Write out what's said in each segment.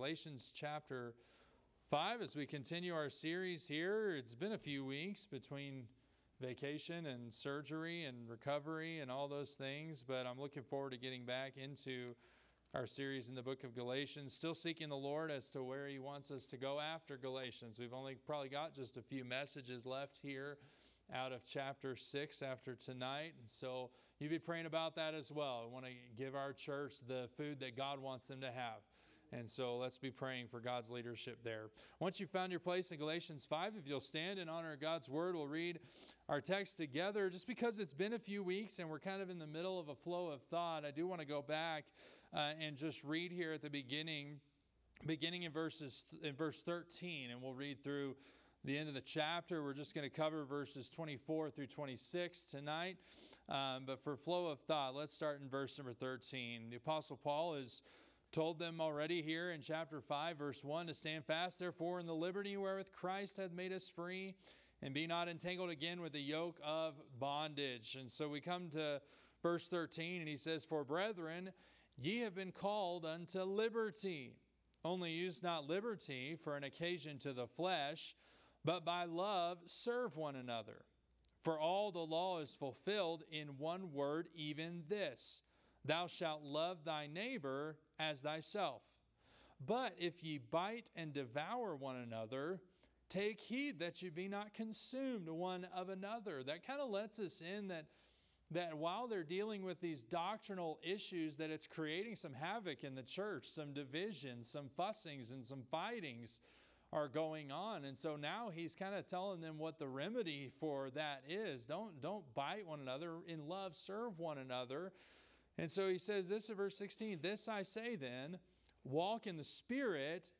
Galatians chapter 5 as we continue our series here. It's been a few weeks between vacation and surgery and recovery and all those things, but I'm looking forward to getting back into our series in the book of Galatians, still seeking the Lord as to where he wants us to go after Galatians. We've only probably got just a few messages left here out of chapter 6 after tonight, and so you be praying about that as well. I want to give our church the food that God wants them to have, and so let's be praying for God's leadership there. Once you've found your place in Galatians 5, if you'll stand in honor of God's word, we'll read our text together. Just because it's been a few weeks and we're kind of in the middle of a flow of thought, I do want to go back and just read here at the beginning in verse 13, and we'll read through the end of the chapter. We're just going to cover verses 24 through 26 tonight, but for flow of thought, let's start in verse number 13. The Apostle Paul has told them already here in chapter 5, verse 1, to stand fast, therefore, in the liberty wherewith Christ hath made us free, and be not entangled again with the yoke of bondage. And so we come to verse 13, and he says, for brethren, ye have been called unto liberty. Only use not liberty for an occasion to the flesh, but by love serve one another. For all the law is fulfilled in one word, even this, thou shalt love thy neighbor as thyself. But if ye bite and devour one another, take heed that ye be not consumed one of another. That kind of lets us in that while they're dealing with these doctrinal issues, that it's creating some havoc in the church, some division, some fussings, and some fightings are going on. And so now he's kind of telling them what the remedy for that is. Don't bite one another. In love, serve one another. And so he says this in verse 16, this I say then, walk in the Spirit,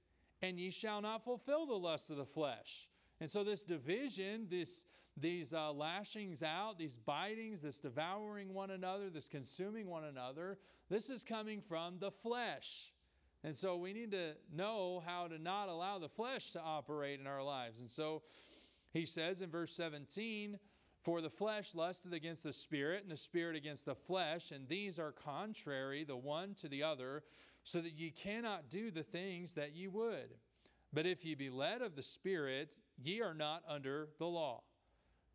and ye shall not fulfill the lust of the flesh. And so this division, these lashings out, these bitings, this devouring one another, this consuming one another, this is coming from the flesh. And so we need to know how to not allow the flesh to operate in our lives. And so he says in verse 17, for the flesh lusteth against the Spirit, and the Spirit against the flesh, and these are contrary the one to the other, so that ye cannot do the things that ye would. But if ye be led of the Spirit, ye are not under the law.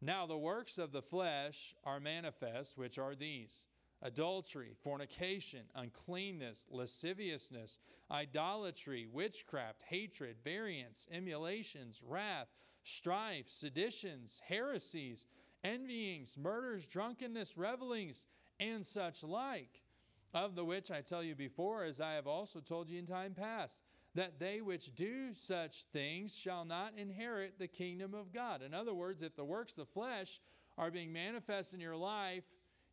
Now the works of the flesh are manifest, which are these: adultery, fornication, uncleanness, lasciviousness, idolatry, witchcraft, hatred, variance, emulations, wrath, strife, seditions, heresies, envyings, murders, drunkenness, revelings, and such like, of the which I tell you before, as I have also told you in time past, that they which do such things shall not inherit the kingdom of God. In other words, if the works of the flesh are being manifest in your life,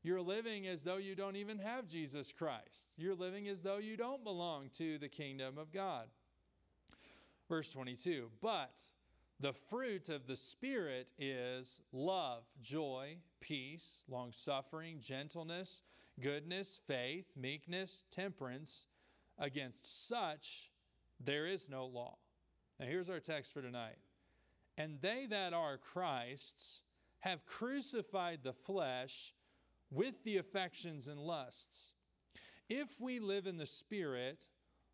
you're living as though you don't even have Jesus Christ. You're living as though you don't belong to the kingdom of God. Verse 22, but the fruit of the Spirit is love, joy, peace, long-suffering, gentleness, goodness, faith, meekness, temperance. Against such there is no law. Now here's our text for tonight. And they that are Christ's have crucified the flesh with the affections and lusts. If we live in the Spirit,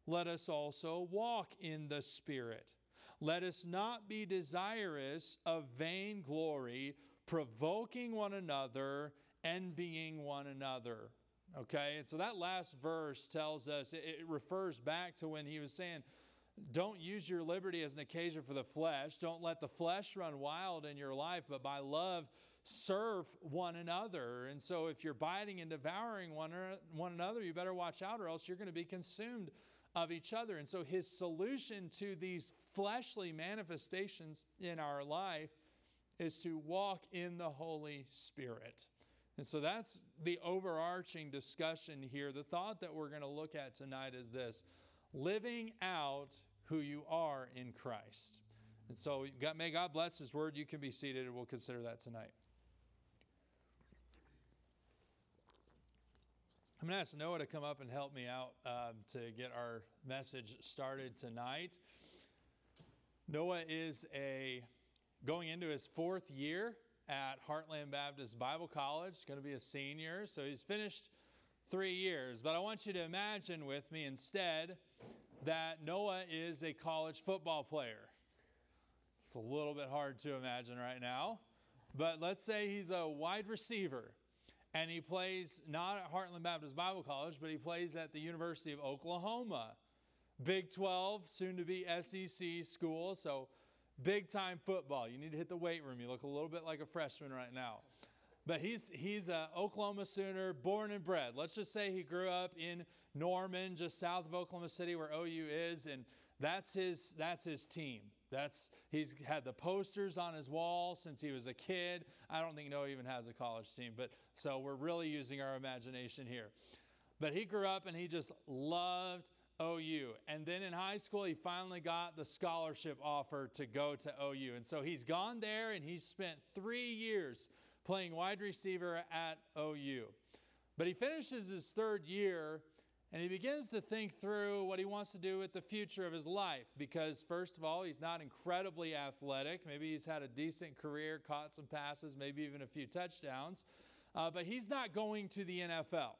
let us also walk in the Spirit. Let us not be desirous of vain glory, provoking one another, envying one another. Okay, and so that last verse tells us, it refers back to when he was saying, don't use your liberty as an occasion for the flesh. Don't let the flesh run wild in your life, but by love, serve one another. And so if you're biting and devouring one another, you better watch out, or else you're going to be consumed of each other. And so his solution to these fleshly manifestations in our life is to walk in the Holy Spirit. And so that's the overarching discussion here. The thought that we're going to look at tonight is this: living out who you are in Christ. And so may God bless his word. You can be seated, and we'll consider that tonight. I'm going to ask Noah to come up and help me out to get our message started tonight. Noah is going into his fourth year at Heartland Baptist Bible College. He's going to be a senior, so he's finished 3 years. But I want you to imagine with me instead that Noah is a college football player. It's a little bit hard to imagine right now, but let's say he's a wide receiver and he plays not at Heartland Baptist Bible College, but he plays at the University of Oklahoma, Big 12, soon to be SEC school. So big time football. You need to hit the weight room. You look a little bit like a freshman right now. But he's an Oklahoma Sooner, born and bred. Let's just say he grew up in Norman, just south of Oklahoma City, where OU is, and that's his team. He's had the posters on his wall since he was a kid. I don't think Noah even has a college team, but so we're really using our imagination here. But he grew up and he just loved OU. And then in high school, he finally got the scholarship offer to go to OU. And so he's gone there and he's spent 3 years playing wide receiver at OU. But he finishes his third year and he begins to think through what he wants to do with the future of his life, because first of all, he's not incredibly athletic. Maybe he's had a decent career, caught some passes, maybe even a few touchdowns, but he's not going to the NFL.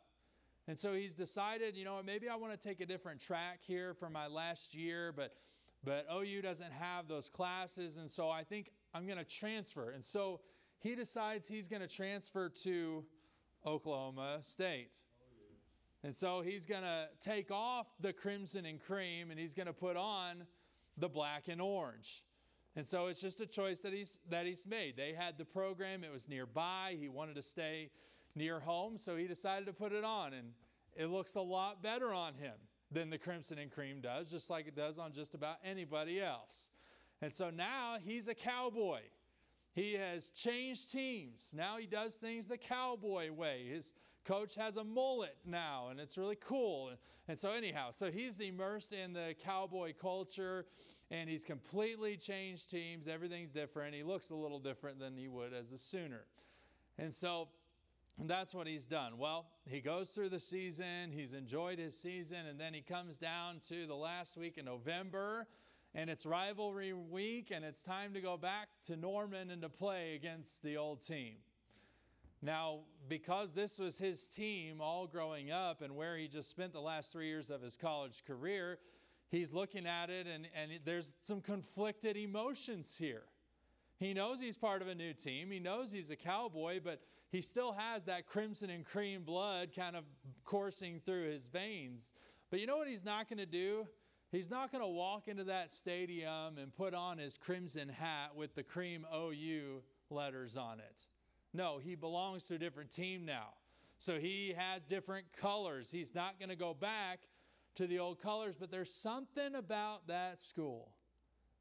And so he's decided, you know, maybe I want to take a different track here for my last year, but OU doesn't have those classes, and so I think I'm going to transfer. And so he decides he's going to transfer to Oklahoma State. And so he's going to take off the crimson and cream and he's going to put on the black and orange. And so it's just a choice that he's made. They had the program. It was nearby. He wanted to stay near home. So he decided to put it on. And it looks a lot better on him than the crimson and cream does, just like it does on just about anybody else. And so now he's a cowboy. He has changed teams. Now he does things the cowboy way. His coach has a mullet now, and it's really cool. And so anyhow, so he's immersed in the cowboy culture, and he's completely changed teams. Everything's different. He looks a little different than he would as a Sooner. And so that's what he's done. Well, he goes through the season. He's enjoyed his season, and then he comes down to the last week in November, and it's rivalry week, and it's time to go back to Norman and to play against the old team. Now, because this was his team all growing up and where he just spent the last 3 years of his college career, he's looking at it, and there's some conflicted emotions here. He knows he's part of a new team. He knows he's a cowboy, but he still has that crimson and cream blood kind of coursing through his veins. But you know what he's not going to do? He's not going to walk into that stadium and put on his crimson hat with the cream OU letters on it. No, he belongs to a different team now. So he has different colors. He's not going to go back to the old colors, but there's something about that school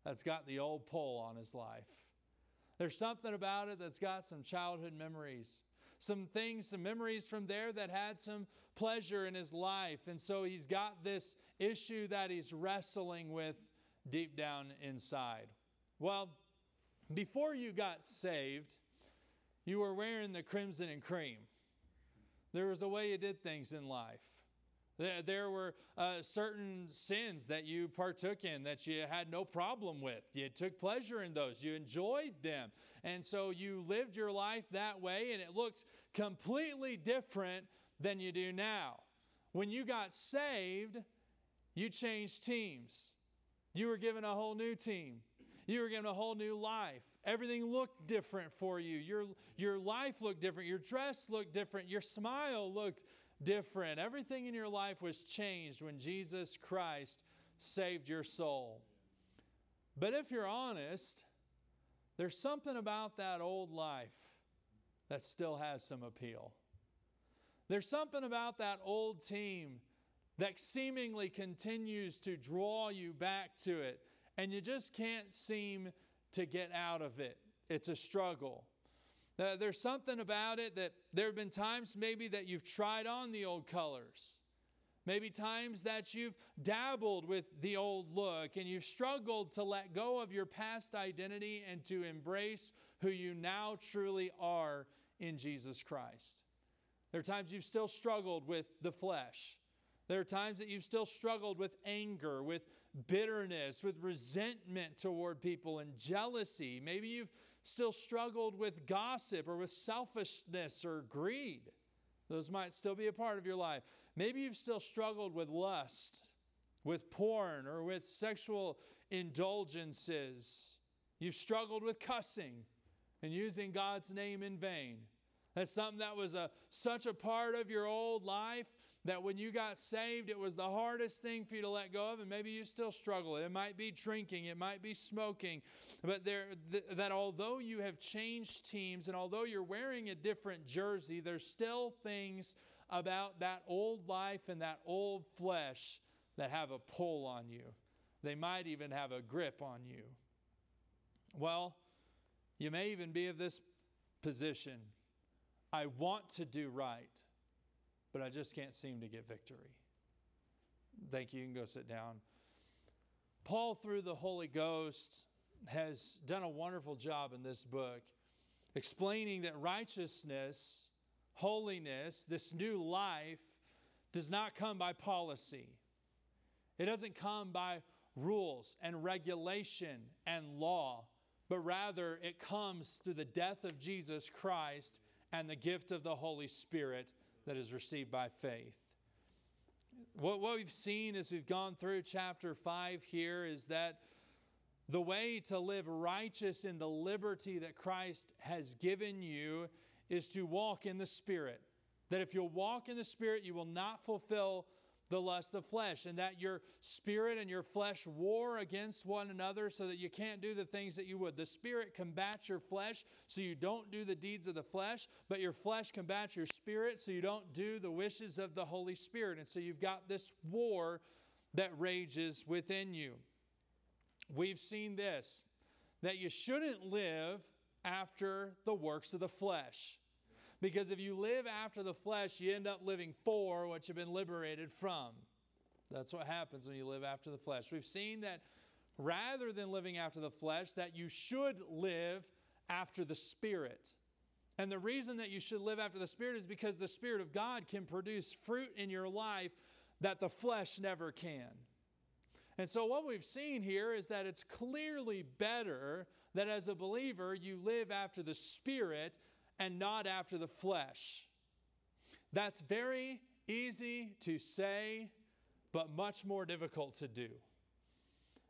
that's got the old pole on his life. There's something about it that's got some childhood memories. Some things, some memories from there that had some pleasure in his life. And so he's got this issue that he's wrestling with deep down inside. Well, before you got saved, you were wearing the crimson and cream. There was a way you did things in life. There were certain sins that you partook in that you had no problem with. You took pleasure in those. You enjoyed them. And so you lived your life that way, and it looked completely different than you do now. When you got saved, you changed teams. You were given a whole new team. You were given a whole new life. Everything looked different for you. Your life looked different. Your dress looked different. Your smile looked different. Everything in your life was changed when Jesus Christ saved your soul. But if you're honest, there's something about that old life that still has some appeal. There's something about that old team that seemingly continues to draw you back to it, and you just can't seem to get out of it. It's a struggle. There's something about it that there have been times maybe that you've tried on the old colors. Maybe times that you've dabbled with the old look and you've struggled to let go of your past identity and to embrace who you now truly are in Jesus Christ. There are times you've still struggled with the flesh. There are times that you've still struggled with anger, with bitterness, with resentment toward people and jealousy. Maybe you've still struggled with gossip or with selfishness or greed. Those might still be a part of your life. Maybe you've still struggled with lust, with porn or with sexual indulgences. You've struggled with cussing and using God's name in vain. That's something that was such a part of your old life that when you got saved, it was the hardest thing for you to let go of, and maybe you still struggle. It might be drinking, it might be smoking, but that although you have changed teams and although you're wearing a different jersey, there's still things about that old life and that old flesh that have a pull on you. They might even have a grip on you. Well, you may even be of this position. I want to do right, but I just can't seem to get victory. Thank you. You can go sit down. Paul, through the Holy Ghost, has done a wonderful job in this book explaining that righteousness, holiness, this new life, does not come by policy. It doesn't come by rules and regulation and law, but rather it comes through the death of Jesus Christ and the gift of the Holy Spirit that is received by faith. What we've seen as we've gone through chapter 5 here is that the way to live righteous in the liberty that Christ has given you is to walk in the Spirit. That if you'll walk in the Spirit, you will not fulfill the lust of flesh, and that your spirit and your flesh war against one another so that you can't do the things that you would. The spirit combats your flesh so you don't do the deeds of the flesh, but your flesh combats your spirit so you don't do the wishes of the Holy Spirit. And so you've got this war that rages within you. We've seen this, that you shouldn't live after the works of the flesh. Because if you live after the flesh, you end up living for what you've been liberated from. That's what happens when you live after the flesh. We've seen that rather than living after the flesh, that you should live after the Spirit. And the reason that you should live after the Spirit is because the Spirit of God can produce fruit in your life that the flesh never can. And so what we've seen here is that it's clearly better that as a believer, you live after the Spirit and not after the flesh. That's very easy to say, but much more difficult to do.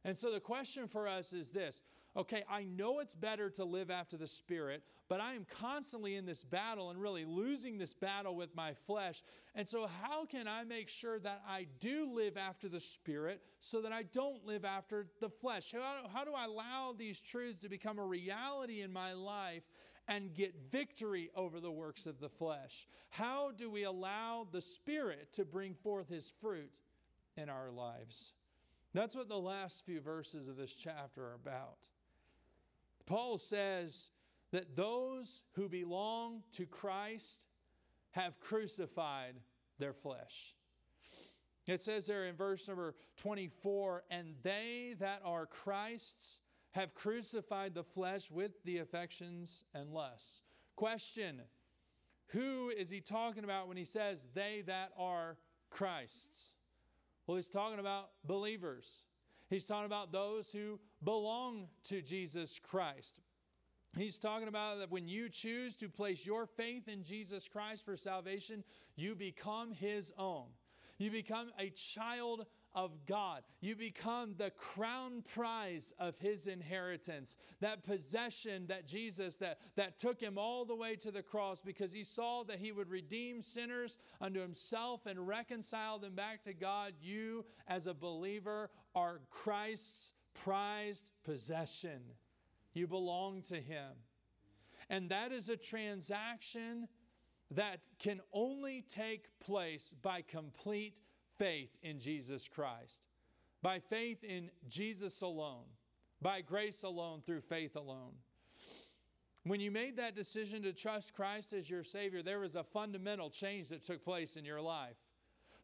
And so the question for us is this. Okay, I know it's better to live after the Spirit, but I am constantly in this battle and really losing this battle with my flesh. And so how can I make sure that I do live after the Spirit so that I don't live after the flesh? How do I allow these truths to become a reality in my life and get victory over the works of the flesh? How do we allow the Spirit to bring forth His fruit in our lives? That's what the last few verses of this chapter are about. Paul says that those who belong to Christ have crucified their flesh. It says there in verse number 24, and they that are Christ's have crucified the flesh with the affections and lusts. Question, who is he talking about when he says they that are Christ's? Well, he's talking about believers. He's talking about those who belong to Jesus Christ. He's talking about that when you choose to place your faith in Jesus Christ for salvation, you become His own. You become a child of God. You become the crown prize of His inheritance, that possession that Jesus, that took Him all the way to the cross because He saw that He would redeem sinners unto Himself and reconcile them back to God. You, as a believer, are Christ's prized possession. You belong to Him. And that is a transaction that can only take place by complete faith in Jesus Christ, by faith in Jesus alone, by grace alone, through faith alone. When you made that decision to trust Christ as your Savior, there was a fundamental change that took place in your life.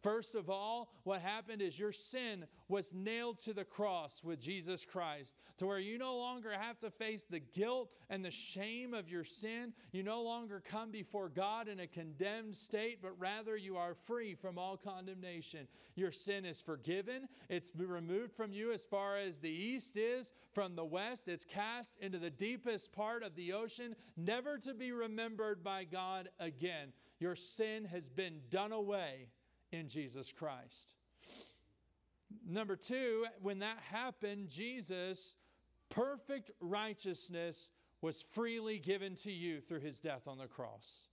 First of all, what happened is your sin was nailed to the cross with Jesus Christ, to where you no longer have to face the guilt and the shame of your sin. You no longer come before God in a condemned state, but rather you are free from all condemnation. Your sin is forgiven. It's removed from you as far as the east is from the west. It's cast into the deepest part of the ocean, never to be remembered by God again. Your sin has been done away in Jesus Christ. Number two, when that happened, Jesus' perfect righteousness was freely given to you through his death on the cross.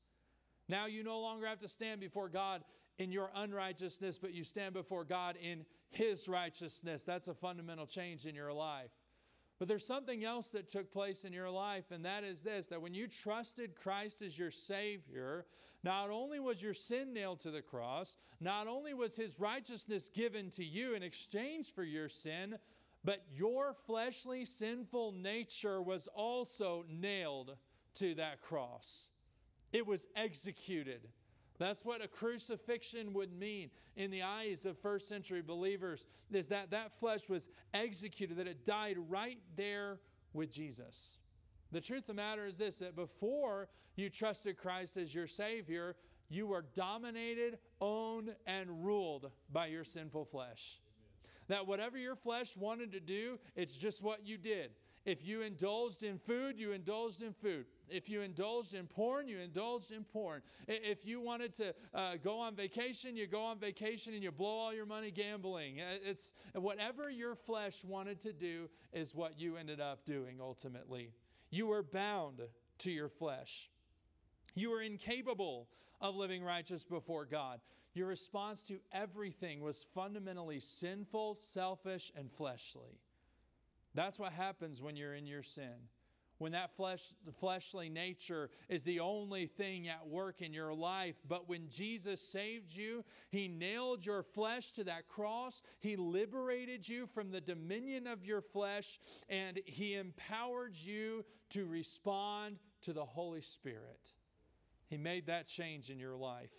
Now you no longer have to stand before God in your unrighteousness, but you stand before God in his righteousness. That's a fundamental change in your life. But there's something else that took place in your life, and that is this, that when you trusted Christ as your Savior, not only was your sin nailed to the cross, not only was his righteousness given to you in exchange for your sin, but your fleshly sinful nature was also nailed to that cross. It was executed. That's what a crucifixion would mean in the eyes of first century believers, is that that flesh was executed, that it died right there with Jesus. The truth of the matter is this, that before you trusted Christ as your Savior, you were dominated, owned, and ruled by your sinful flesh. Amen. That whatever your flesh wanted to do, it's just what you did. If you indulged in food, you indulged in food. If you indulged in porn, you indulged in porn. If you wanted to go on vacation, you go on vacation and you blow all your money gambling. It's whatever your flesh wanted to do is what you ended up doing ultimately. You were bound to your flesh. You were incapable of living righteous before God. Your response to everything was fundamentally sinful, selfish, and fleshly. That's what happens when you're in your sin. When that fleshly nature is the only thing at work in your life. But when Jesus saved you, he nailed your flesh to that cross. He liberated you from the dominion of your flesh. And he empowered you to respond to the Holy Spirit. He made that change in your life.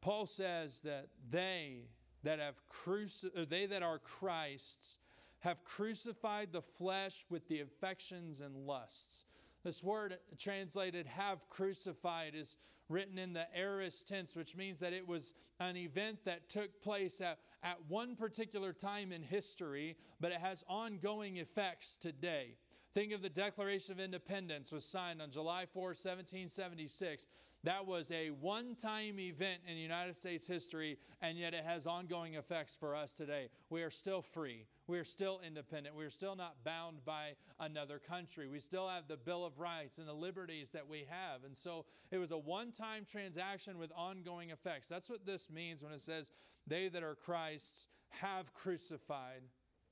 Paul says that they that are Christ's have crucified the flesh with the affections and lusts. This word translated have crucified is written in the aorist tense, which means that it was an event that took place at one particular time in history, but it has ongoing effects today. Think of the Declaration of Independence was signed on July 4, 1776. That was a one-time event in United States history, and yet it has ongoing effects for us today. We are still free. We are still independent. We are still not bound by another country. We still have the Bill of Rights and the liberties that we have. And so it was a one-time transaction with ongoing effects. That's what this means when it says, they that are Christ's have crucified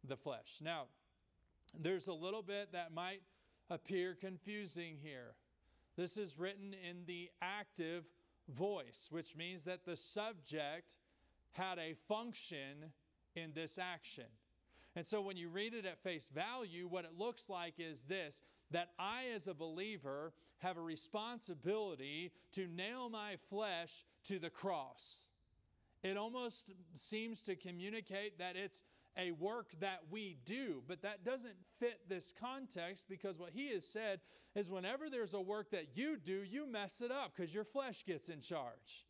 the flesh. Now, there's a little bit that might appear confusing here. This is written in the active voice, which means that the subject had a function in this action. And so when you read it at face value, what it looks like is this, that I as a believer have a responsibility to nail my flesh to the cross. It almost seems to communicate that it's a work that we do, but that doesn't fit this context, because what he has said is whenever there's a work that you do, you mess it up because your flesh gets in charge.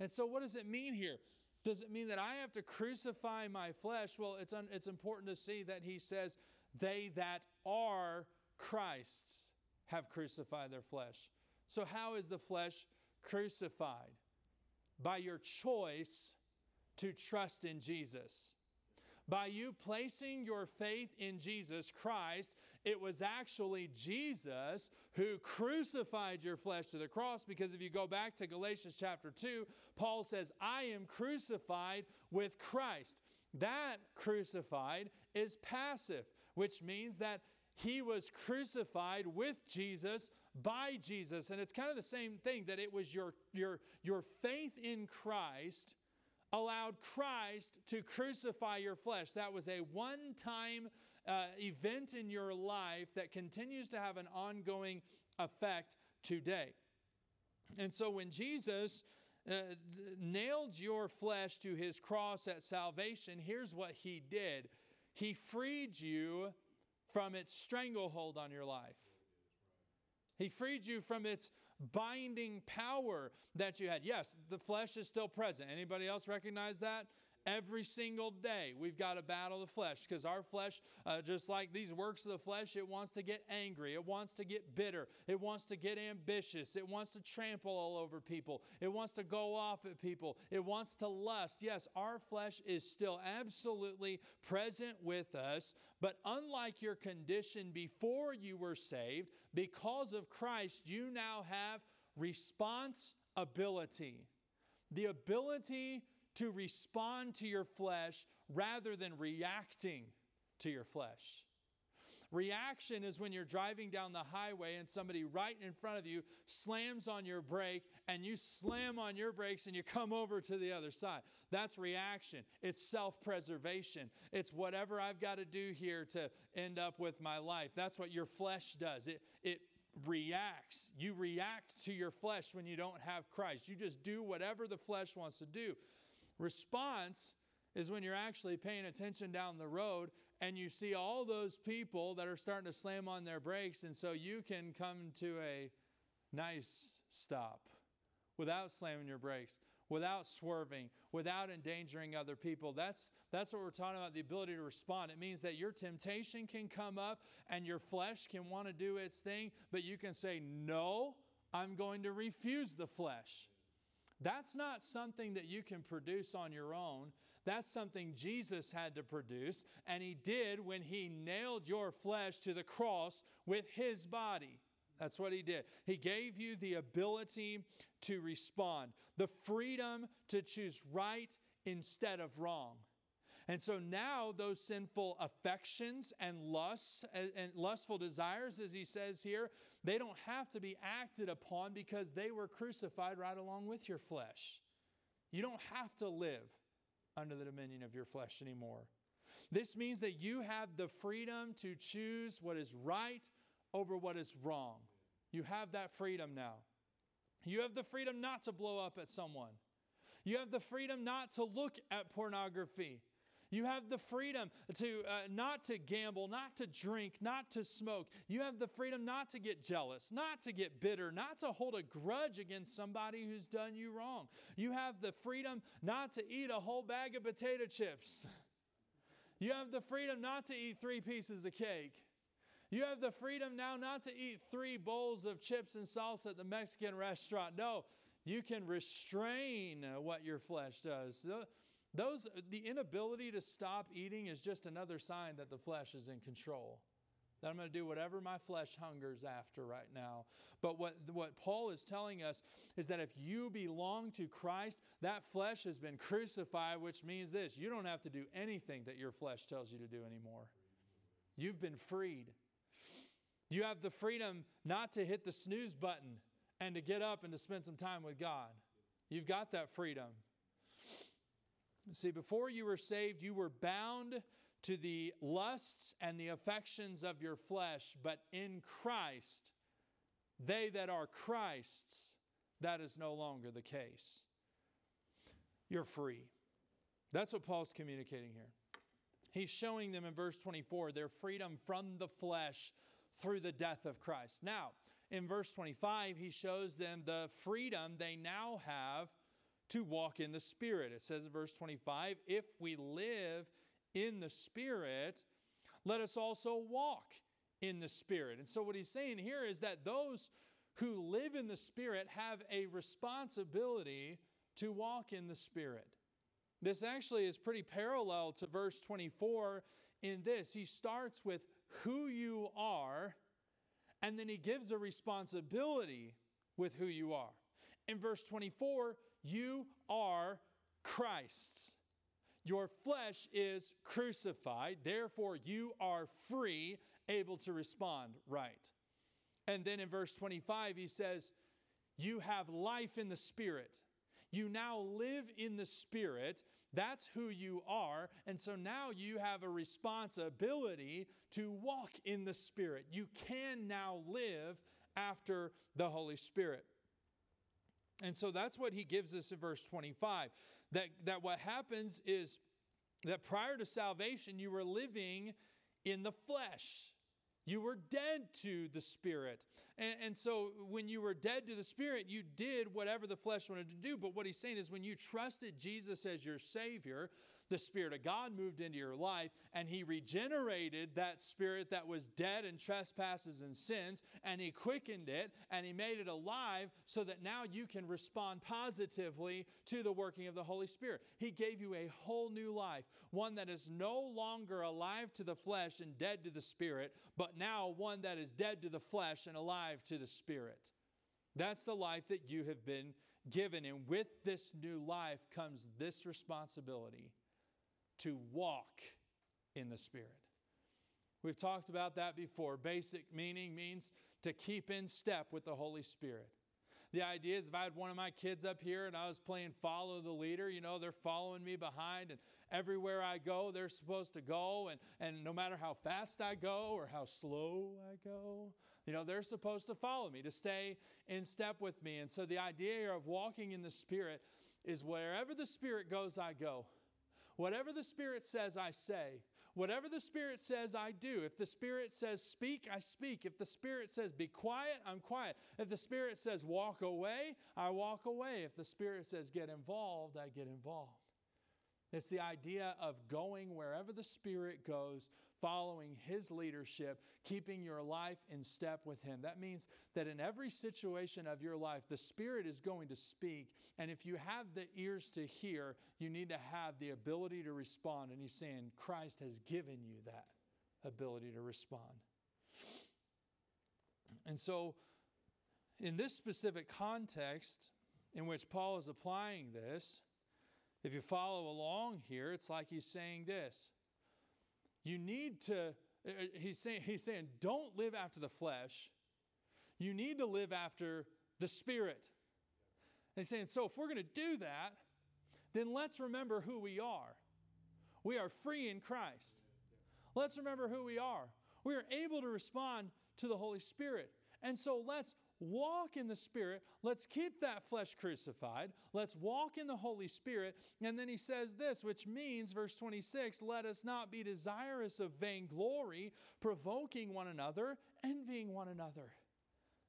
And so what does it mean here? Does it mean that I have to crucify my flesh? Well, it's important to see that he says, they that are Christ's have crucified their flesh. So how is the flesh crucified? By your choice to trust in Jesus. By you placing your faith in Jesus Christ, it was actually Jesus who crucified your flesh to the cross, because if you go back to Galatians chapter 2, Paul says, I am crucified with Christ. That crucified is passive, which means that he was crucified with Jesus by Jesus. And it's kind of the same thing, that it was your faith in Christ allowed Christ to crucify your flesh. That was a one-time event in your life that continues to have an ongoing effect today. And so when Jesus nailed your flesh to his cross at salvation, here's what he did. He freed you from its stranglehold on your life. He freed you from its binding power that you had. Yes, the flesh is still present. Anybody else recognize that? Every single day we've got to battle the flesh, because our flesh, just like these works of the flesh, it wants to get angry. It wants to get bitter. It wants to get ambitious. It wants to trample all over people. It wants to go off at people. It wants to lust. Yes, our flesh is still absolutely present with us, but unlike your condition before you were saved, because of Christ, you now have responsibility. The ability to respond to your flesh rather than reacting to your flesh. Reaction is when you're driving down the highway and somebody right in front of you slams on your brake and you slam on your brakes and you come over to the other side. That's reaction. It's self-preservation. It's whatever I've got to do here to end up with my life. That's what your flesh does. It reacts. You react to your flesh when you don't have Christ. You just do whatever the flesh wants to do. Response is when you're actually paying attention down the road and you see all those people that are starting to slam on their brakes, and so you can come to a nice stop without slamming your brakes, without swerving, without endangering other people. That's what we're talking about, the ability to respond. It means that your temptation can come up and your flesh can want to do its thing, but you can say, no, I'm going to refuse the flesh. That's not something that you can produce on your own. That's something Jesus had to produce, and He did when He nailed your flesh to the cross with His body. That's what He did. He gave you the ability to respond, the freedom to choose right instead of wrong. And so now those sinful affections and lusts and lustful desires, as he says here, they don't have to be acted upon because they were crucified right along with your flesh. You don't have to live under the dominion of your flesh anymore. This means that you have the freedom to choose what is right over what is wrong. You have that freedom now. You have the freedom not to blow up at someone. You have the freedom not to look at pornography. You have the freedom to not to gamble, not to drink, not to smoke. You have the freedom not to get jealous, not to get bitter, not to hold a grudge against somebody who's done you wrong. You have the freedom not to eat a whole bag of potato chips. You have the freedom not to eat 3 pieces of cake. You have the freedom now not to eat 3 bowls of chips and salsa at the Mexican restaurant. No, you can restrain what your flesh does. The inability to stop eating is just another sign that the flesh is in control. That I'm going to do whatever my flesh hungers after right now. But what Paul is telling us is that if you belong to Christ, that flesh has been crucified, which means this: you don't have to do anything that your flesh tells you to do anymore. You've been freed. You have the freedom not to hit the snooze button and to get up and to spend some time with God. You've got that freedom. See, before you were saved, you were bound to the lusts and the affections of your flesh. But in Christ, they that are Christ's, that is no longer the case. You're free. That's what Paul's communicating here. He's showing them in verse 24 their freedom from the flesh through the death of Christ. Now, in verse 25, he shows them the freedom they now have to walk in the Spirit. It says in verse 25, if we live in the Spirit, let us also walk in the Spirit. And so what he's saying here is that those who live in the Spirit have a responsibility to walk in the Spirit. This actually is pretty parallel to verse 24 in this. He starts with who you are, and then he gives a responsibility with who you are. In verse 24, you are Christ's. Your flesh is crucified. Therefore, you are free, able to respond right. And then in verse 25, he says, you have life in the Spirit. You now live in the Spirit. That's who you are. And so now you have a responsibility to walk in the Spirit. You can now live after the Holy Spirit. And so that's what he gives us in verse 25, that what happens is that prior to salvation, you were living in the flesh. You were dead to the Spirit. And so when you were dead to the Spirit, you did whatever the flesh wanted to do. But what he's saying is when you trusted Jesus as your Savior, the Spirit of God moved into your life, and He regenerated that spirit that was dead in trespasses and sins, and He quickened it, and He made it alive so that now you can respond positively to the working of the Holy Spirit. He gave you a whole new life, one that is no longer alive to the flesh and dead to the Spirit, but now one that is dead to the flesh and alive to the Spirit. That's the life that you have been given. And with this new life comes this responsibility to walk in the Spirit. We've talked about that before. Basic meaning means to keep in step with the Holy Spirit. The idea is if I had one of my kids up here and I was playing follow the leader, you know, they're following me behind, and everywhere I go, they're supposed to go. And no matter how fast I go or how slow I go, you know, they're supposed to follow me, to stay in step with me. And so the idea here of walking in the Spirit is wherever the Spirit goes, I go. Whatever the Spirit says, I say. Whatever the Spirit says, I do. If the Spirit says speak, I speak. If the Spirit says be quiet, I'm quiet. If the Spirit says walk away, I walk away. If the Spirit says get involved, I get involved. It's the idea of going wherever the Spirit goes, following His leadership, keeping your life in step with Him. That means that in every situation of your life, the Spirit is going to speak. And if you have the ears to hear, you need to have the ability to respond. And He's saying, Christ has given you that ability to respond. And so in this specific context in which Paul is applying this, if you follow along here, it's like he's saying this. You need to, he's saying, don't live after the flesh. You need to live after the Spirit. And he's saying, so if we're going to do that, then let's remember who we are. We are free in Christ. Let's remember who we are. We are able to respond to the Holy Spirit. And so let's walk in the Spirit. Let's keep that flesh crucified. Let's walk in the Holy Spirit. And then he says this, which means, verse 26, let us not be desirous of vainglory, provoking one another, envying one another.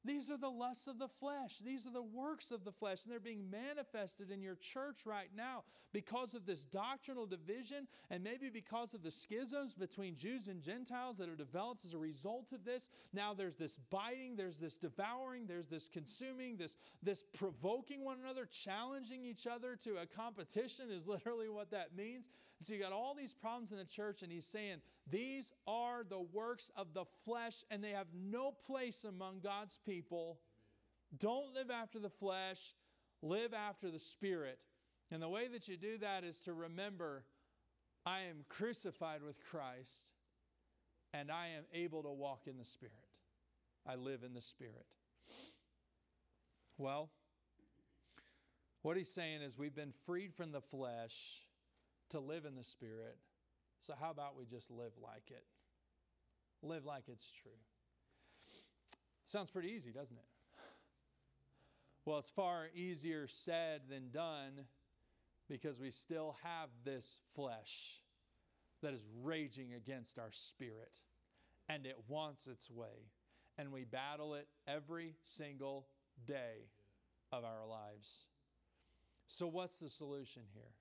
These are the lusts of the flesh. These are the works of the flesh. And they're being manifested in your church right now because of this doctrinal division, and maybe because of the schisms between Jews and Gentiles that are developed as a result of this. Now there's this biting, there's this devouring, there's this consuming, this provoking one another, challenging each other to a competition is literally what that means. And so you got all these problems in the church, and he's saying these are the works of the flesh, and they have no place among God's people. Don't live after the flesh, live after the Spirit. And the way that you do that is to remember, I am crucified with Christ, and I am able to walk in the Spirit. I live in the Spirit. Well, what he's saying is we've been freed from the flesh to live in the Spirit. So how about we just live like it? Live like it's true. Sounds pretty easy, doesn't it? Well, it's far easier said than done, because we still have this flesh that is raging against our spirit, and it wants its way, and we battle it every single day of our lives. So what's the solution here?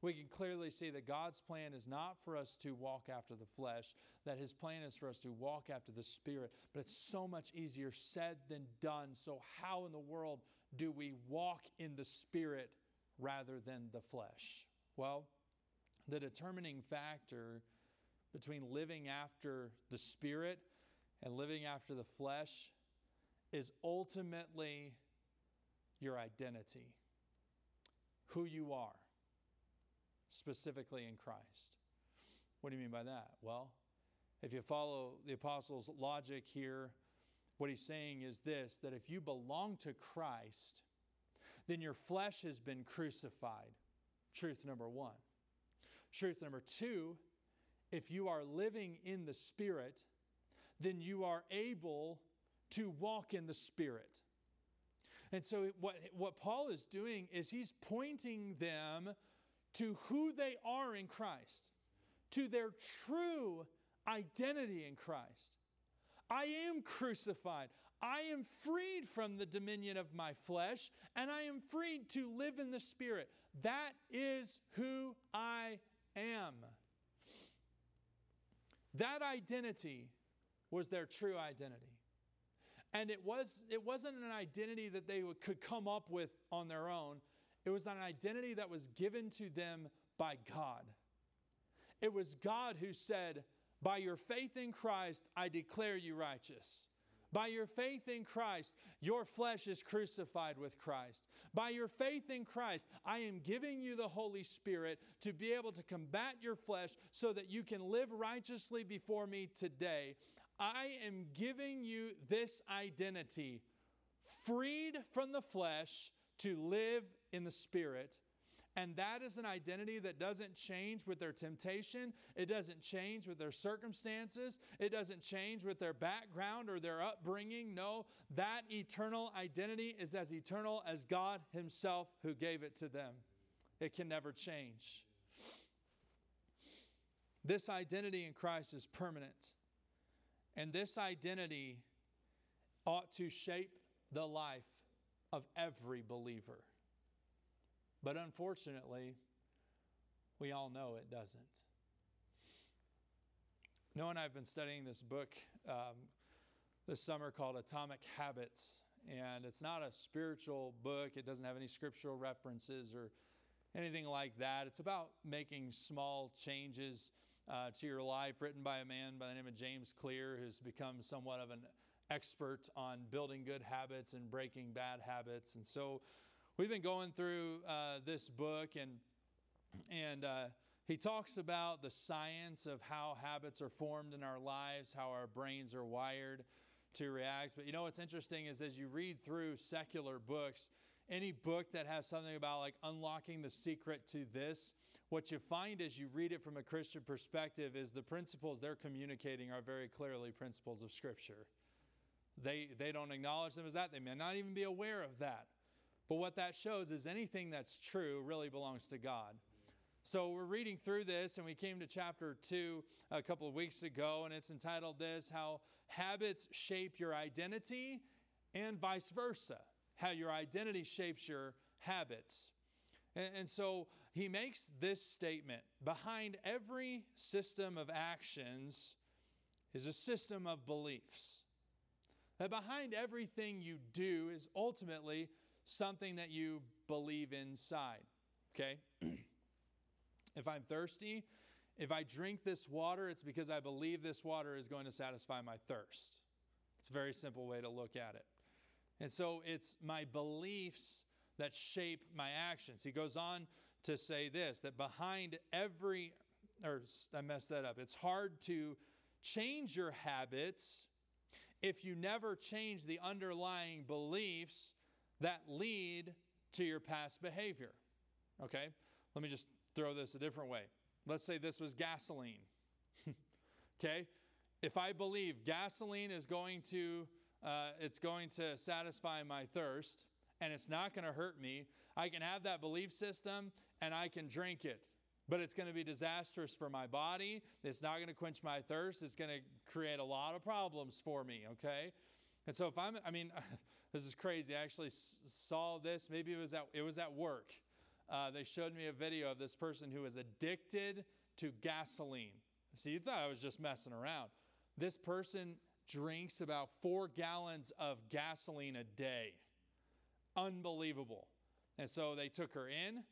We can clearly see that God's plan is not for us to walk after the flesh, that His plan is for us to walk after the Spirit. But it's so much easier said than done. So how in the world do we walk in the Spirit rather than the flesh? Well, the determining factor between living after the Spirit and living after the flesh is ultimately your identity, who you are. Specifically in Christ. What do you mean by that? Well, if you follow the apostle's logic here, what he's saying is this, that if you belong to Christ, then your flesh has been crucified. Truth number one. Truth number two, if you are living in the Spirit, then you are able to walk in the Spirit. And so what Paul is doing is he's pointing them to who they are in Christ, to their true identity in Christ. I am crucified. I am freed from the dominion of my flesh, and I am freed to live in the Spirit. That is who I am. That identity was their true identity. And it wasn't an identity that they could come up with on their own. It was an identity that was given to them by God. It was God who said, by your faith in Christ, I declare you righteous. By your faith in Christ, your flesh is crucified with Christ. By your faith in Christ, I am giving you the Holy Spirit to be able to combat your flesh so that you can live righteously before me today. I am giving you this identity, freed from the flesh to live in the Spirit. And that is an identity that doesn't change with their temptation. It doesn't change with their circumstances. It doesn't change with their background or their upbringing. No, that eternal identity is as eternal as God Himself who gave it to them. It can never change. This identity in Christ is permanent. And this identity ought to shape the life of every believer. But unfortunately, we all know it doesn't. Noah and I have been studying this book this summer called Atomic Habits. And it's not a spiritual book. It doesn't have any scriptural references or anything like that. It's about making small changes to your life, written by a man by the name of James Clear, who's become somewhat of an expert on building good habits and breaking bad habits. And so we've been going through this book, and he talks about the science of how habits are formed in our lives, how our brains are wired to react. But you know what's interesting is as you read through secular books, any book that has something about like unlocking the secret to this, what you find as you read it from a Christian perspective is the principles they're communicating are very clearly principles of Scripture. They don't acknowledge them as that. They may not even be aware of that. But what that shows is anything that's true really belongs to God. So we're reading through this, and we came to chapter 2 a couple of weeks ago, and it's entitled this, How Habits Shape Your Identity and Vice Versa, How Your Identity Shapes Your Habits. And so he makes this statement, behind every system of actions is a system of beliefs. That behind everything you do is ultimately something that you believe inside, okay? If I'm thirsty, if I drink this water, it's because I believe this water is going to satisfy my thirst. It's a very simple way to look at it. And so it's my beliefs that shape my actions. He goes on to say this, that behind every, or I messed that up. It's hard to change your habits if you never change the underlying beliefs that lead to your past behavior. Okay, let me just throw this a different way. Let's say this was gasoline. Okay, if I believe gasoline is going to, it's going to satisfy my thirst and it's not going to hurt me, I can have that belief system and I can drink it. But it's going to be disastrous for my body. It's not going to quench my thirst. It's going to create a lot of problems for me. Okay. And so if this is crazy. I actually saw this. Maybe it was at work. They showed me a video of this person who was addicted to gasoline. See, you thought I was just messing around. This person drinks about 4 gallons of gasoline a day. Unbelievable. And so they took her in,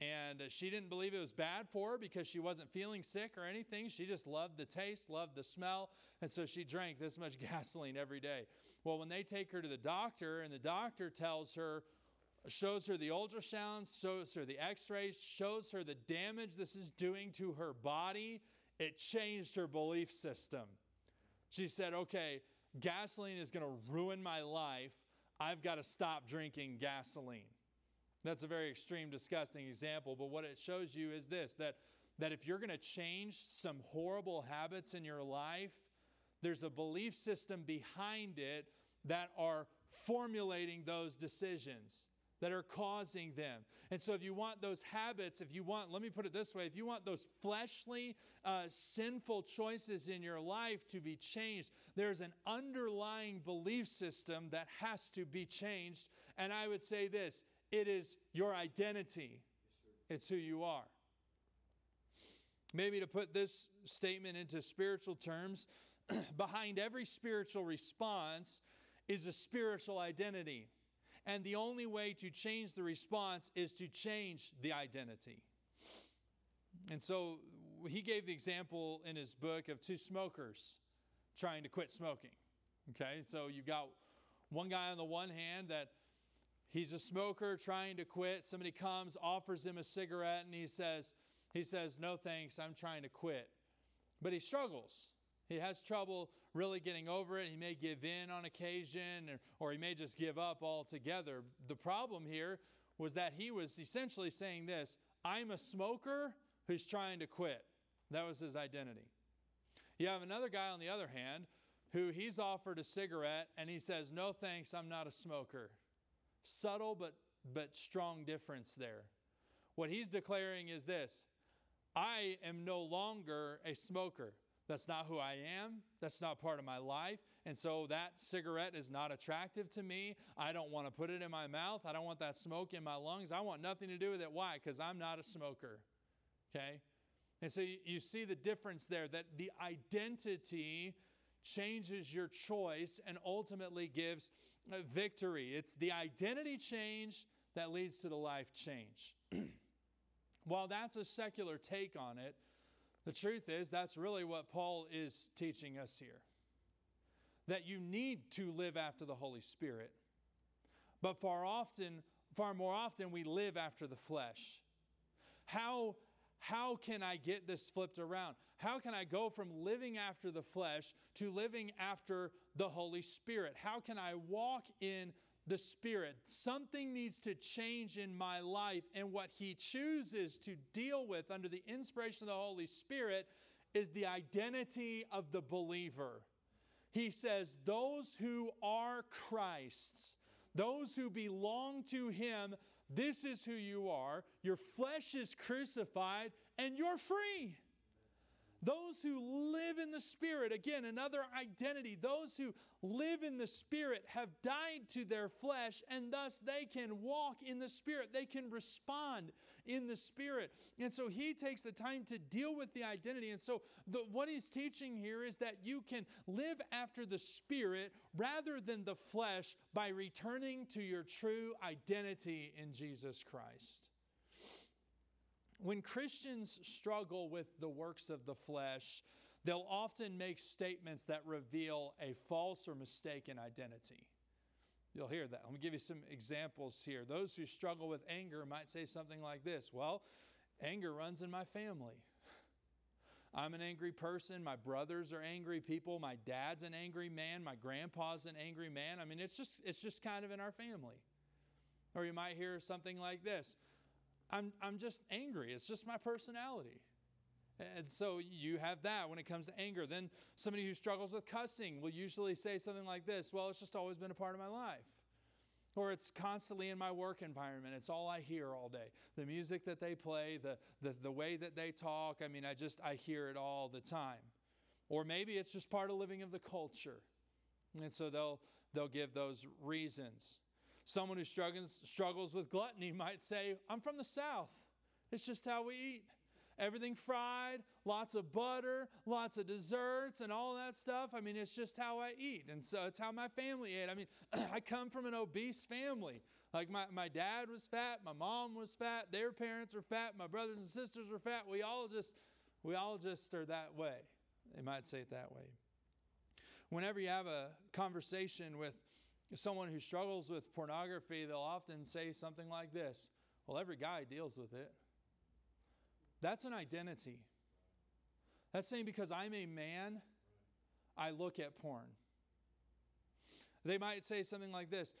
and she didn't believe it was bad for her because she wasn't feeling sick or anything. She just loved the taste, loved the smell. And so she drank this much gasoline every day. Well, when they take her to the doctor and the doctor tells her, shows her the ultrasounds, shows her the x-rays, shows her the damage this is doing to her body, it changed her belief system. She said, okay, gasoline is going to ruin my life. I've got to stop drinking gasoline. That's a very extreme, disgusting example. But what it shows you is this, that if you're going to change some horrible habits in your life, there's a belief system behind it that are formulating those decisions, that are causing them. And so if you want those habits, let me put it this way, if you want those fleshly, sinful choices in your life to be changed, there's an underlying belief system that has to be changed. And I would say this, it is your identity. Yes, sir. It's who you are. Maybe to put this statement into spiritual terms, behind every spiritual response is a spiritual identity. And the only way to change the response is to change the identity. And so he gave the example in his book of two smokers trying to quit smoking. Okay, so you've got one guy on the one hand that he's a smoker trying to quit. Somebody comes, offers him a cigarette, and he says, "No thanks, I'm trying to quit." But he struggles. He has trouble really getting over it. He may give in on occasion, or he may just give up altogether. The problem here was that he was essentially saying this: I'm a smoker who's trying to quit. That was his identity. You have another guy on the other hand who he's offered a cigarette and he says, "No thanks, I'm not a smoker." Subtle but strong difference there. What he's declaring is this: I am no longer a smoker. That's not who I am. That's not part of my life. And so that cigarette is not attractive to me. I don't want to put it in my mouth. I don't want that smoke in my lungs. I want nothing to do with it. Why? Because I'm not a smoker. Okay? And so you see the difference there, that the identity changes your choice and ultimately gives victory. It's the identity change that leads to the life change. While that's a secular take on it, the truth is, that's really what Paul is teaching us here. That you need to live after the Holy Spirit. But far more often, we live after the flesh. How can I get this flipped around? How can I go from living after the flesh to living after the Holy Spirit? How can I walk in the Spirit? Something needs to change in my life, and what he chooses to deal with under the inspiration of the Holy Spirit is the identity of the believer. He says, those who are Christ's, those who belong to him, this is who you are. Your flesh is crucified and you're free. Those who live in the Spirit, again, another identity. Those who live in the Spirit have died to their flesh, and thus they can walk in the Spirit. They can respond in the Spirit. And so he takes the time to deal with the identity. And so what he's teaching here is that you can live after the Spirit rather than the flesh by returning to your true identity in Jesus Christ. When Christians struggle with the works of the flesh, they'll often make statements that reveal a false or mistaken identity. You'll hear that. Let me give you some examples here. Those who struggle with anger might say something like this: "Well, anger runs in my family. I'm an angry person. My brothers are angry people. My dad's an angry man. My grandpa's an angry man. I mean, it's just kind of in our family." Or you might hear something like this: I'm just angry. It's just my personality. And so you have that when it comes to anger. Then somebody who struggles with cussing will usually say something like this: "Well, it's just always been a part of my life." Or, "It's constantly in my work environment. It's all I hear all day. The music that they play, the way that they talk. I mean, I hear it all the time." Or maybe it's just part of living of the culture. And so they'll give those reasons. Someone who struggles with gluttony might say, "I'm from the South. It's just how we eat. Everything fried, lots of butter, lots of desserts and all that stuff. I mean, it's just how I eat. And so it's how my family ate. I mean, I come from an obese family. Like my dad was fat. My mom was fat. Their parents were fat. My brothers and sisters were fat. We all just are that way." They might say it that way. Whenever you have a conversation with someone who struggles with pornography, they'll often say something like this: "Well, every guy deals with it." That's an identity. That's saying, because I'm a man, I look at porn. They might say something like this: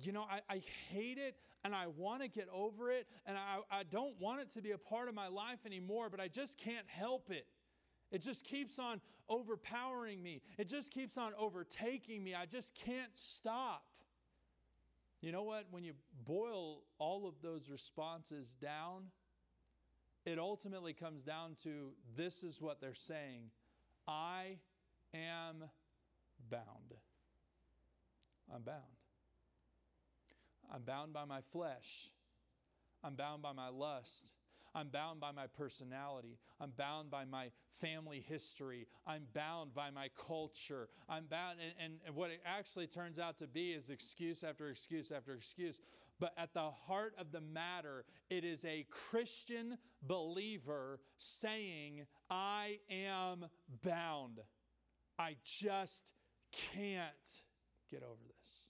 "You know, I hate it and I want to get over it and I don't want it to be a part of my life anymore, but I just can't help it. It just keeps on overpowering me. It just keeps on overtaking me. I just can't stop." You know what? When you boil all of those responses down, it ultimately comes down to this is what they're saying: "I am bound. I'm bound. I'm bound by my flesh. I'm bound by my lust. I'm bound by my personality. I'm bound by my family history. I'm bound by my culture. I'm bound, and what it actually turns out to be is excuse after excuse after excuse. But at the heart of the matter, it is a Christian believer saying, I am bound. I just can't get over this.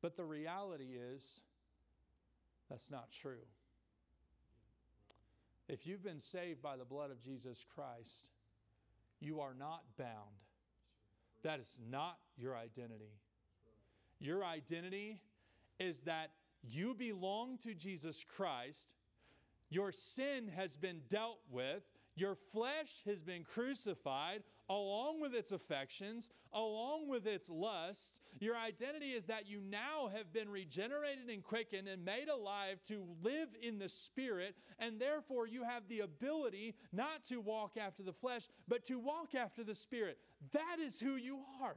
But the reality is, that's not true. If you've been saved by the blood of Jesus Christ, you are not bound. That is not your identity. Your identity is that you belong to Jesus Christ. Your sin has been dealt with. Your flesh has been crucified along with its affections, along with its lusts. Your identity is that you now have been regenerated and quickened and made alive to live in the Spirit. And therefore, you have the ability not to walk after the flesh, but to walk after the Spirit. That is who you are.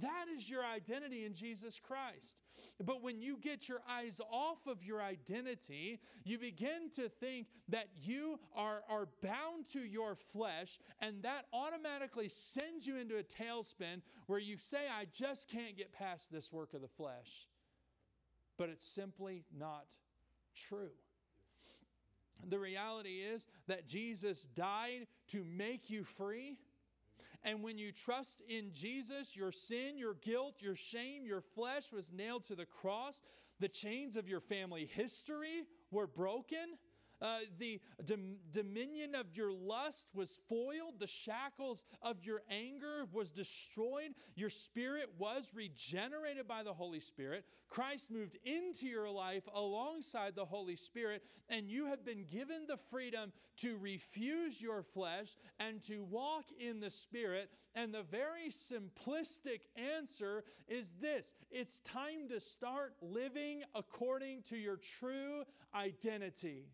That is your identity in Jesus Christ. But when you get your eyes off of your identity, you begin to think that you are bound to your flesh, and that automatically sends you into a tailspin where you say, I just can't get past this work of the flesh. But it's simply not true. The reality is that Jesus died to make you free. And when you trust in Jesus, your sin, your guilt, your shame, your flesh was nailed to the cross. The chains of your family history were broken. The dominion of your lust was foiled. The shackles of your anger was destroyed. Your spirit was regenerated by the Holy Spirit. Christ moved into your life alongside the Holy Spirit, and you have been given the freedom to refuse your flesh and to walk in the Spirit. And the very simplistic answer is this: it's time to start living according to your true identity.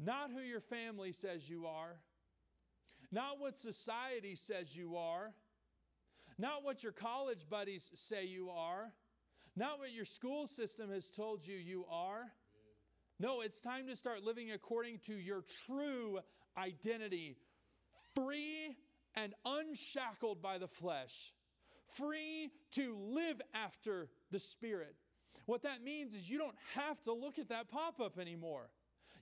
Not who your family says you are. Not what society says you are. Not what your college buddies say you are. Not what your school system has told you you are. No, it's time to start living according to your true identity. Free and unshackled by the flesh. Free to live after the Spirit. What that means is you don't have to look at that pop-up anymore.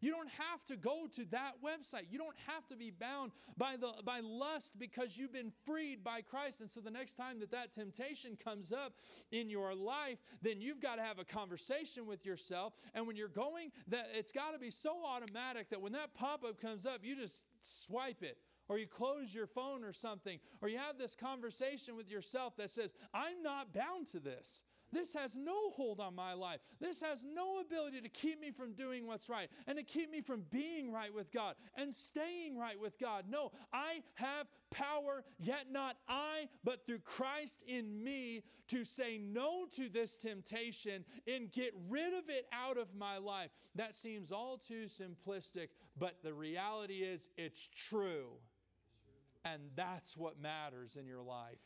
You don't have to go to that website. You don't have to be bound by lust because you've been freed by Christ. And so the next time that temptation comes up in your life, then you've got to have a conversation with yourself. And when you're going, it's got to be so automatic that when that pop-up comes up, you just swipe it. Or you close your phone or something. Or you have this conversation with yourself that says, I'm not bound to this. This has no hold on my life. This has no ability to keep me from doing what's right and to keep me from being right with God and staying right with God. No, I have power, yet not I, but through Christ in me, to say no to this temptation and get rid of it out of my life. That seems all too simplistic, but the reality is it's true. And that's what matters in your life.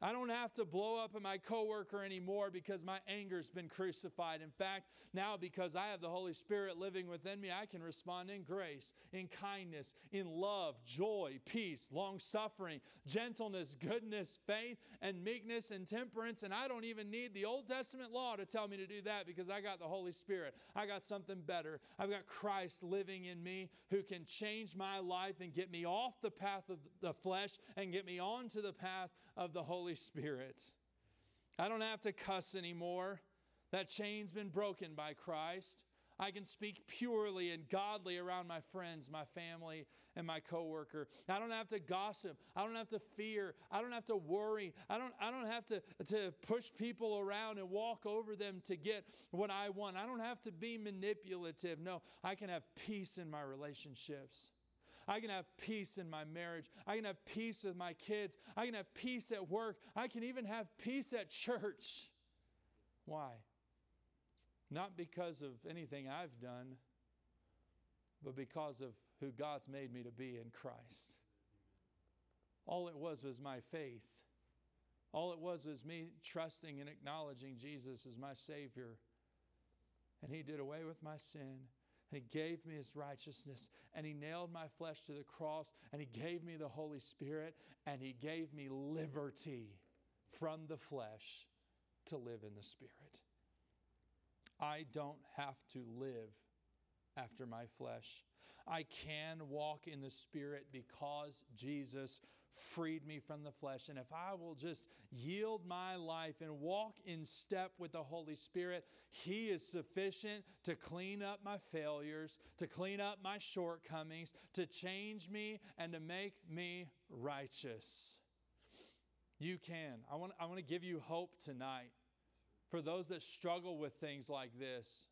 I don't have to blow up at my coworker anymore because my anger's been crucified. In fact, now because I have the Holy Spirit living within me, I can respond in grace, in kindness, in love, joy, peace, long-suffering, gentleness, goodness, faith, and meekness and temperance. And I don't even need the Old Testament law to tell me to do that because I got the Holy Spirit. I got something better. I've got Christ living in me who can change my life and get me off the path of the flesh and get me onto the path of the Holy Spirit. I don't have to cuss anymore. That chain's been broken by Christ. I can speak purely and godly around my friends, my family, and my coworker. I don't have to gossip. I don't have to fear. I don't have to worry. I don't have to push people around and walk over them to get what I want. I don't have to be manipulative. No, I can have peace in my relationships. I can have peace in my marriage. I can have peace with my kids. I can have peace at work. I can even have peace at church. Why? Not because of anything I've done, but because of who God's made me to be in Christ. All it was my faith All it was me trusting and acknowledging Jesus as my Savior. And He did away with my sin. And He gave me His righteousness. And He nailed my flesh to the cross. And He gave me the Holy Spirit. And He gave me liberty from the flesh to live in the Spirit. I don't have to live after my flesh. I can walk in the Spirit because Jesus freed me from the flesh. And if I will just yield my life and walk in step with the Holy Spirit, He is sufficient to clean up my failures, to clean up my shortcomings, to change me and to make me righteous. You can. I want to give you hope tonight for those that struggle with things like this.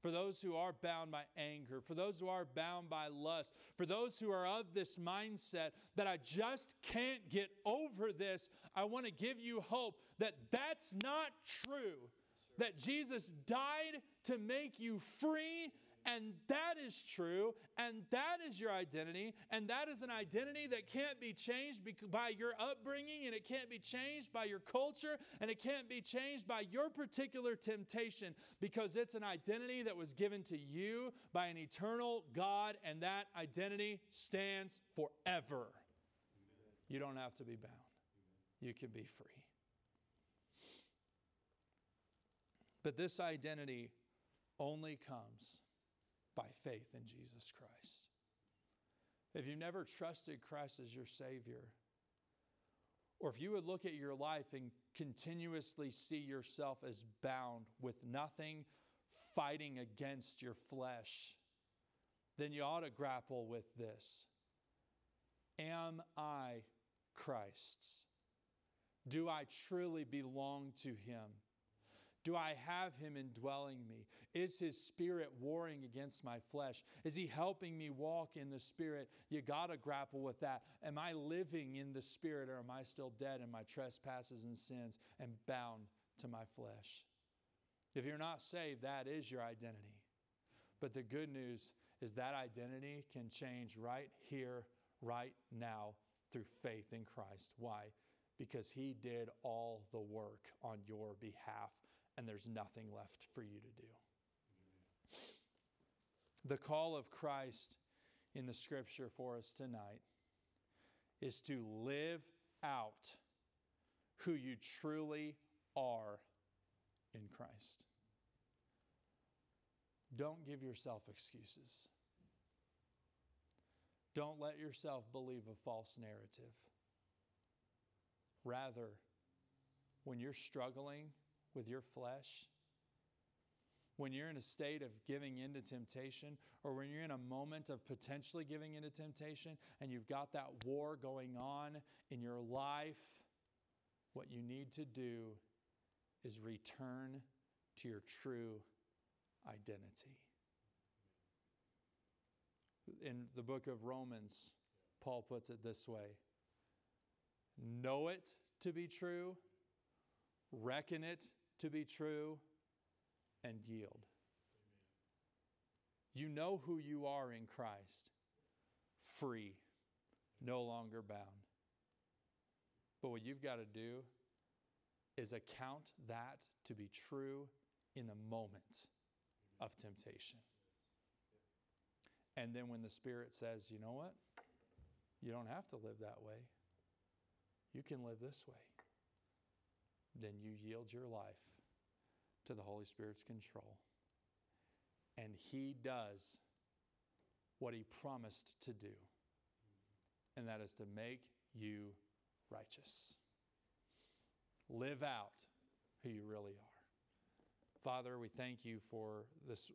For those who are bound by anger, for those who are bound by lust, for those who are of this mindset that I just can't get over this, I want to give you hope that that's not true. Sure. That Jesus died to make you free, and that is true, and that is your identity, and that is an identity that can't be changed by your upbringing, and it can't be changed by your culture, and it can't be changed by your particular temptation, because it's an identity that was given to you by an eternal God, and that identity stands forever. Amen. You don't have to be bound. Amen. You can be free. But this identity only comes by faith in Jesus Christ. If you've never trusted Christ as your Savior, or if you would look at your life and continuously see yourself as bound with nothing fighting against your flesh, then you ought to grapple with this. Am I Christ's? Do I truly belong to Him? Do I have Him indwelling me? Is His Spirit warring against my flesh? Is He helping me walk in the Spirit? You got to grapple with that. Am I living in the Spirit, or am I still dead in my trespasses and sins and bound to my flesh? If you're not saved, that is your identity. But the good news is that identity can change right here, right now, through faith in Christ. Why? Because He did all the work on your behalf. And there's nothing left for you to do. The call of Christ in the Scripture for us tonight is to live out who you truly are in Christ. Don't give yourself excuses. Don't let yourself believe a false narrative. Rather, when you're struggling with your flesh, when you're in a state of giving in to temptation, or when you're in a moment of potentially giving in to temptation, and you've got that war going on in your life, what you need to do is return to your true identity. In the book of Romans, Paul puts it this way: know it to be true, reckon it to be true, and yield. Amen. You know who you are in Christ. Free. No longer bound. But what you've got to do is account that to be true in the moment of temptation. And then when the Spirit says, you know what? You don't have to live that way. You can live this way. Then you yield your life to the Holy Spirit's control. And He does what He promised to do. And that is to make you righteous. Live out who you really are. Father, we thank You for this